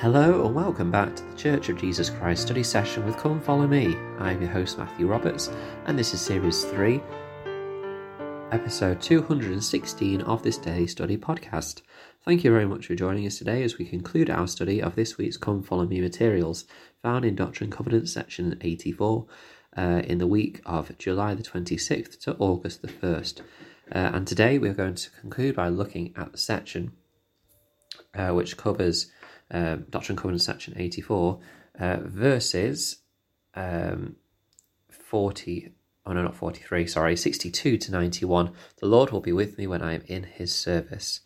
Hello and welcome back to the Church of Jesus Christ study session with Come Follow Me. I'm your host Matthew Roberts and this is Series 3, Episode 216 of this Daily Study podcast. Thank you very much for joining us today as we conclude our study of this week's Come Follow Me materials found in Doctrine and Covenants section 84 in the week of July the 26th to August the 1st. And today we're going to conclude by looking at the section which covers Doctrine and Covenants section 84, verses 62 to 91. The Lord will be with me when I am in his service.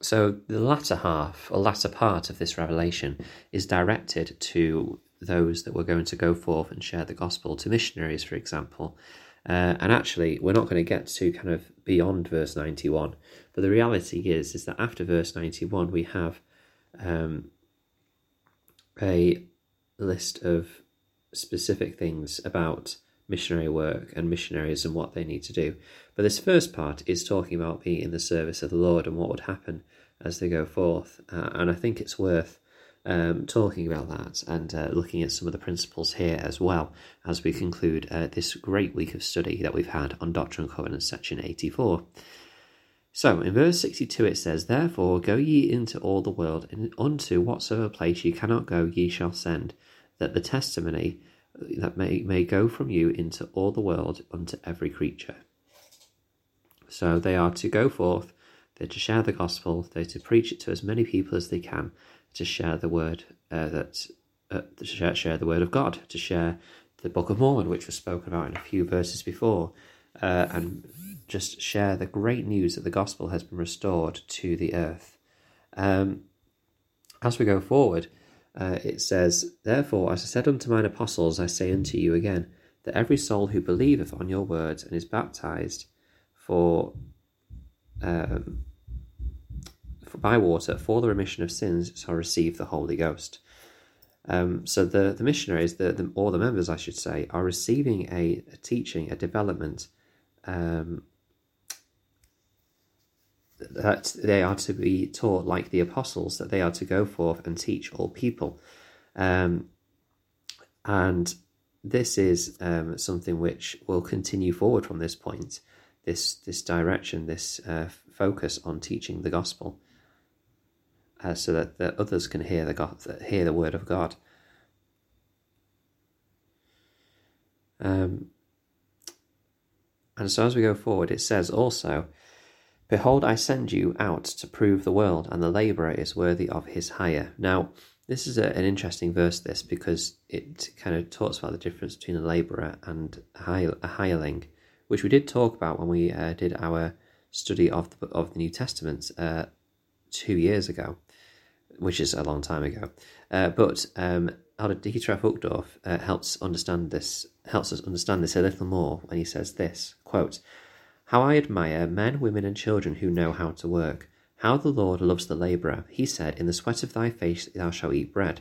So the latter part of this revelation is directed to those that were going to go forth and share the gospel, to missionaries, for example. And actually, we're not going to get to kind of beyond verse 91. But the reality is that after verse 91, we have a list of specific things about missionary work and missionaries and what they need to do. But this first part is talking about being in the service of the Lord and what would happen as they go forth. And I think it's worth talking about that and looking at some of the principles here as well as we conclude this great week of study that we've had on Doctrine and Covenants section 84. So in verse 62 it says, "Therefore go ye into all the world, and unto whatsoever place ye cannot go ye shall send, that the testimony that may go from you into all the world unto every creature." So they are to go forth, they're to share the gospel, they're to preach it to as many people as they can, to share the word to share the word of God, to share the Book of Mormon, which was spoken about in a few verses before, and just share the great news that the gospel has been restored to the earth. As we go forward, it says, "Therefore, as I said unto mine apostles, I say unto you again, that every soul who believeth on your words and is baptized for by water for the remission of sins shall receive the Holy Ghost." So the missionaries, or the members, I should say, are receiving a teaching, a development, that they are to be taught like the apostles, that they are to go forth and teach all people. And this is something which will continue forward from this point, this direction, this focus on teaching the gospel, so that others can hear the word of God. And so as we go forward, it says also, "Behold, I send you out to prove the world, and the labourer is worthy of his hire." Now, this is an interesting verse, because it kind of talks about the difference between a labourer and a hireling, which we did talk about when we did our study of the New Testament 2 years ago, which is a long time ago. But Dieter F. Uchtdorf helps us understand this a little more when he says this, quote, "How I admire men, women, and children who know how to work. How the Lord loves the labourer. He said, in the sweat of thy face thou shalt eat bread.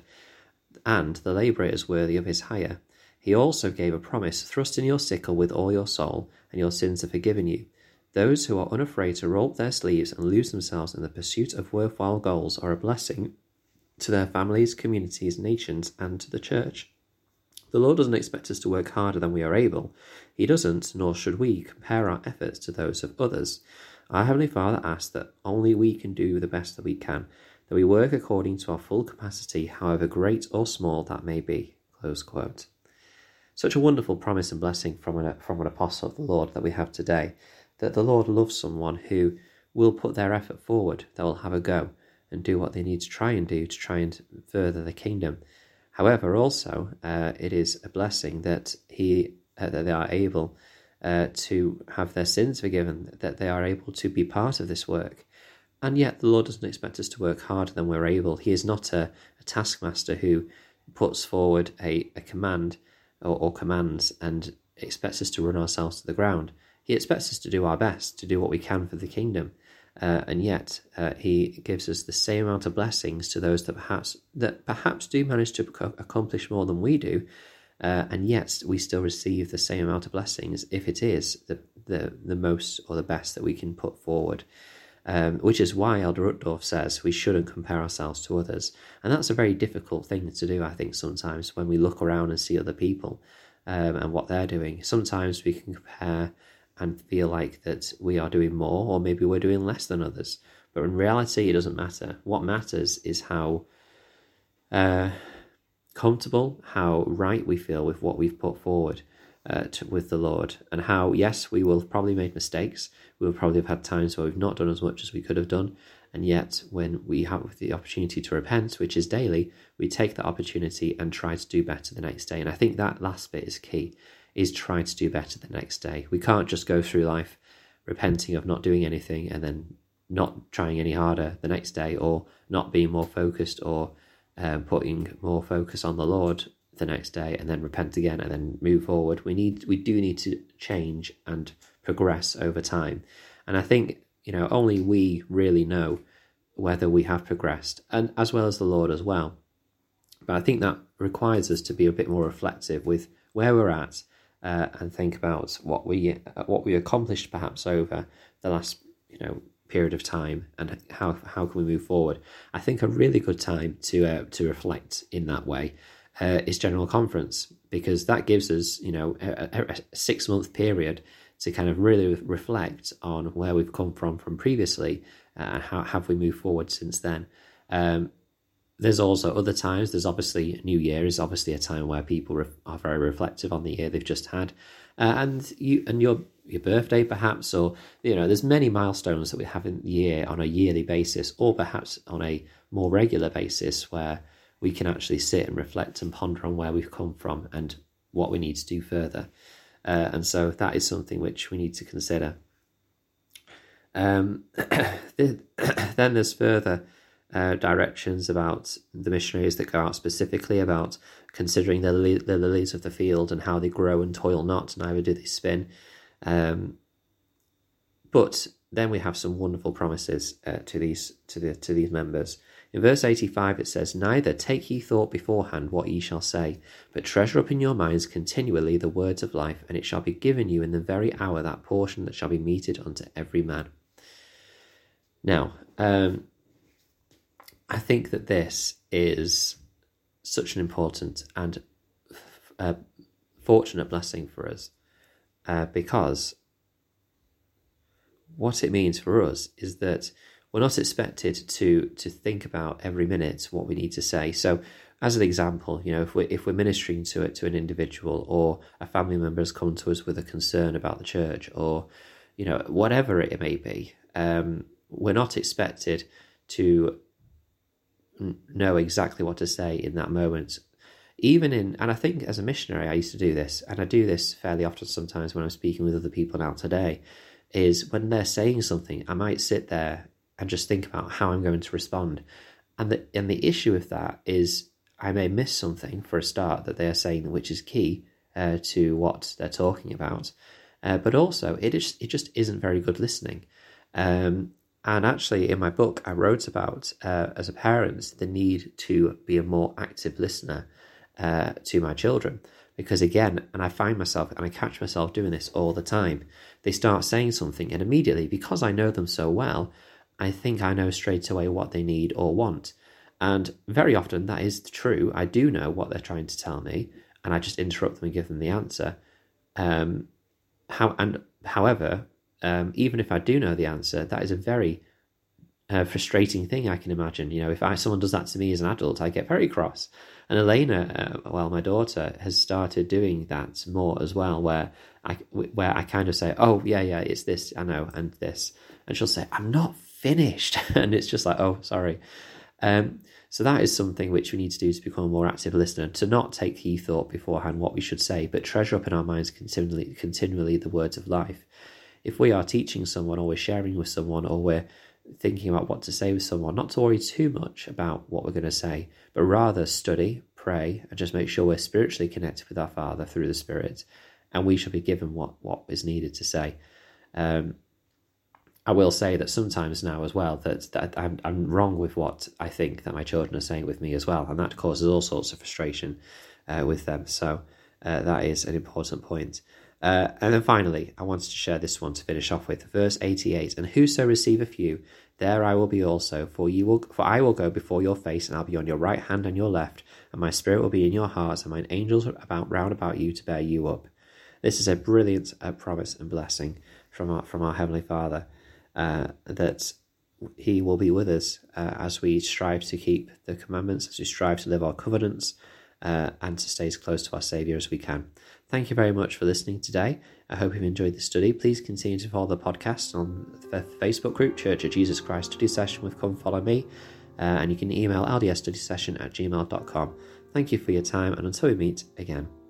And the labourer is worthy of his hire. He also gave a promise, thrust in your sickle with all your soul, and your sins are forgiven you. Those who are unafraid to roll up their sleeves and lose themselves in the pursuit of worthwhile goals are a blessing to their families, communities, nations, and to the church. The Lord doesn't expect us to work harder than we are able. He doesn't, nor should we, compare our efforts to those of others. Our Heavenly Father asks that only we can do the best that we can, that we work according to our full capacity, however great or small that may be." Close quote. Such a wonderful promise and blessing from an apostle of the Lord that we have today, that the Lord loves someone who will put their effort forward, that will have a go and do what they need to try and further the kingdom. However, also, it is a blessing that that they are able to have their sins forgiven, that they are able to be part of this work. And yet the Lord doesn't expect us to work harder than we're able. He is not a taskmaster who puts forward a command or commands and expects us to run ourselves to the ground. He expects us to do our best, to do what we can for the kingdom. And yet he gives us the same amount of blessings to those that perhaps do manage to accomplish more than we do, and yet we still receive the same amount of blessings if it is the most or the best that we can put forward. which is why Elder Uchtdorf says we shouldn't compare ourselves to others. And that's a very difficult thing to do, I think, sometimes when we look around and see other people and what they're doing. Sometimes we can compare and feel like that we are doing more, or maybe we're doing less than others. But in reality, it doesn't matter. What matters is how comfortable, how right we feel with what we've put forward with the Lord, and how, yes, we will have probably made mistakes. We will probably have had times where we've not done as much as we could have done. And yet when we have the opportunity to repent, which is daily, we take that opportunity and try to do better the next day. And I think that last bit is key, is try to do better the next day. We can't just go through life repenting of not doing anything and then not trying any harder the next day, or not being more focused, or putting more focus on the Lord the next day, and then repent again and then move forward. We do need to change and progress over time. And I think, you know, only we really know whether we have progressed, and as well as the Lord as well. But I think that requires us to be a bit more reflective with where we're at and think about what we accomplished perhaps over the last, you know, period of time, and how can we move forward. I think a really good time to reflect in that way is General Conference, because that gives us, you know, a 6-month period to kind of really reflect on where we've come from previously, and how have we moved forward since then. There's also other times. There's obviously New Year is obviously a time where people are very reflective on the year they've just had, and your birthday perhaps, or, you know, there's many milestones that we have in the year on a yearly basis, or perhaps on a more regular basis, where we can actually sit and reflect and ponder on where we've come from and what we need to do further. And so that is something which we need to consider. Then there's further directions about the missionaries that go out, specifically about considering the lilies of the field and how they grow and toil not, neither do they spin. But then we have some wonderful promises to these members. In verse 85 it says, "Neither take ye thought beforehand what ye shall say, but treasure up in your minds continually the words of life, and it shall be given you in the very hour that portion that shall be meted unto every man." Now, I think that this is such an important and fortunate blessing for us, because what it means for us is that we're not expected to think about every minute what we need to say. So, as an example, you know, if we're ministering to an individual, or a family member has come to us with a concern about the church, or, you know, whatever it may be, we're not expected to know exactly what to say in that moment. And I think as a missionary, I used to do this, and I do this fairly often sometimes when I'm speaking with other people now today, is when they're saying something, I might sit there and just think about how I'm going to respond. And the issue with that is I may miss something for a start that they are saying, which is key to what they're talking about. But also, it just isn't very good listening. And actually, in my book, I wrote about, as a parent, the need to be a more active listener to my children. Because again, and I find myself, and I catch myself doing this all the time, they start saying something, and immediately, because I know them so well, I think I know straight away what they need or want. And very often that is true. I do know what they're trying to tell me, and I just interrupt them and give them the answer. However, even if I do know the answer, that is a very frustrating thing, I can imagine. You know, if someone does that to me as an adult, I get very cross. And Elena, my daughter, has started doing that more as well, where I kind of say, "Oh, yeah, it's this, I know, and this." And she'll say, "I'm not finished." And it's just like, "Oh, sorry." So that is something which we need to do to become a more active listener, to not take ye thought beforehand what we should say, but treasure up in our minds continually the words of life. If we are teaching someone, or we're sharing with someone, or we're thinking about what to say with someone, not to worry too much about what we're going to say, but rather study, pray, and just make sure we're spiritually connected with our Father through the Spirit, and we shall be given what is needed to say. I will say that sometimes now as well that I'm wrong with what I think that my children are saying with me as well, and that causes all sorts of frustration with them. So that is an important point. And then finally, I wanted to share this one to finish off with, verse 88. And whoso receiveth you, there I will be also, for I will go before your face, and I'll be on your right hand and your left, and my spirit will be in your hearts, and mine angels round about you to bear you up. This is a brilliant promise and blessing from our Heavenly Father, that He will be with us as we strive to keep the commandments, as we strive to live our covenants, and to stay as close to our Saviour as we can. Thank you very much for listening today. I hope you've enjoyed the study. Please continue to follow the podcast on the Facebook group, Church of Jesus Christ Study Session with Come Follow Me, and you can email ldsstudysession@gmail.com. Thank you for your time, and until we meet again.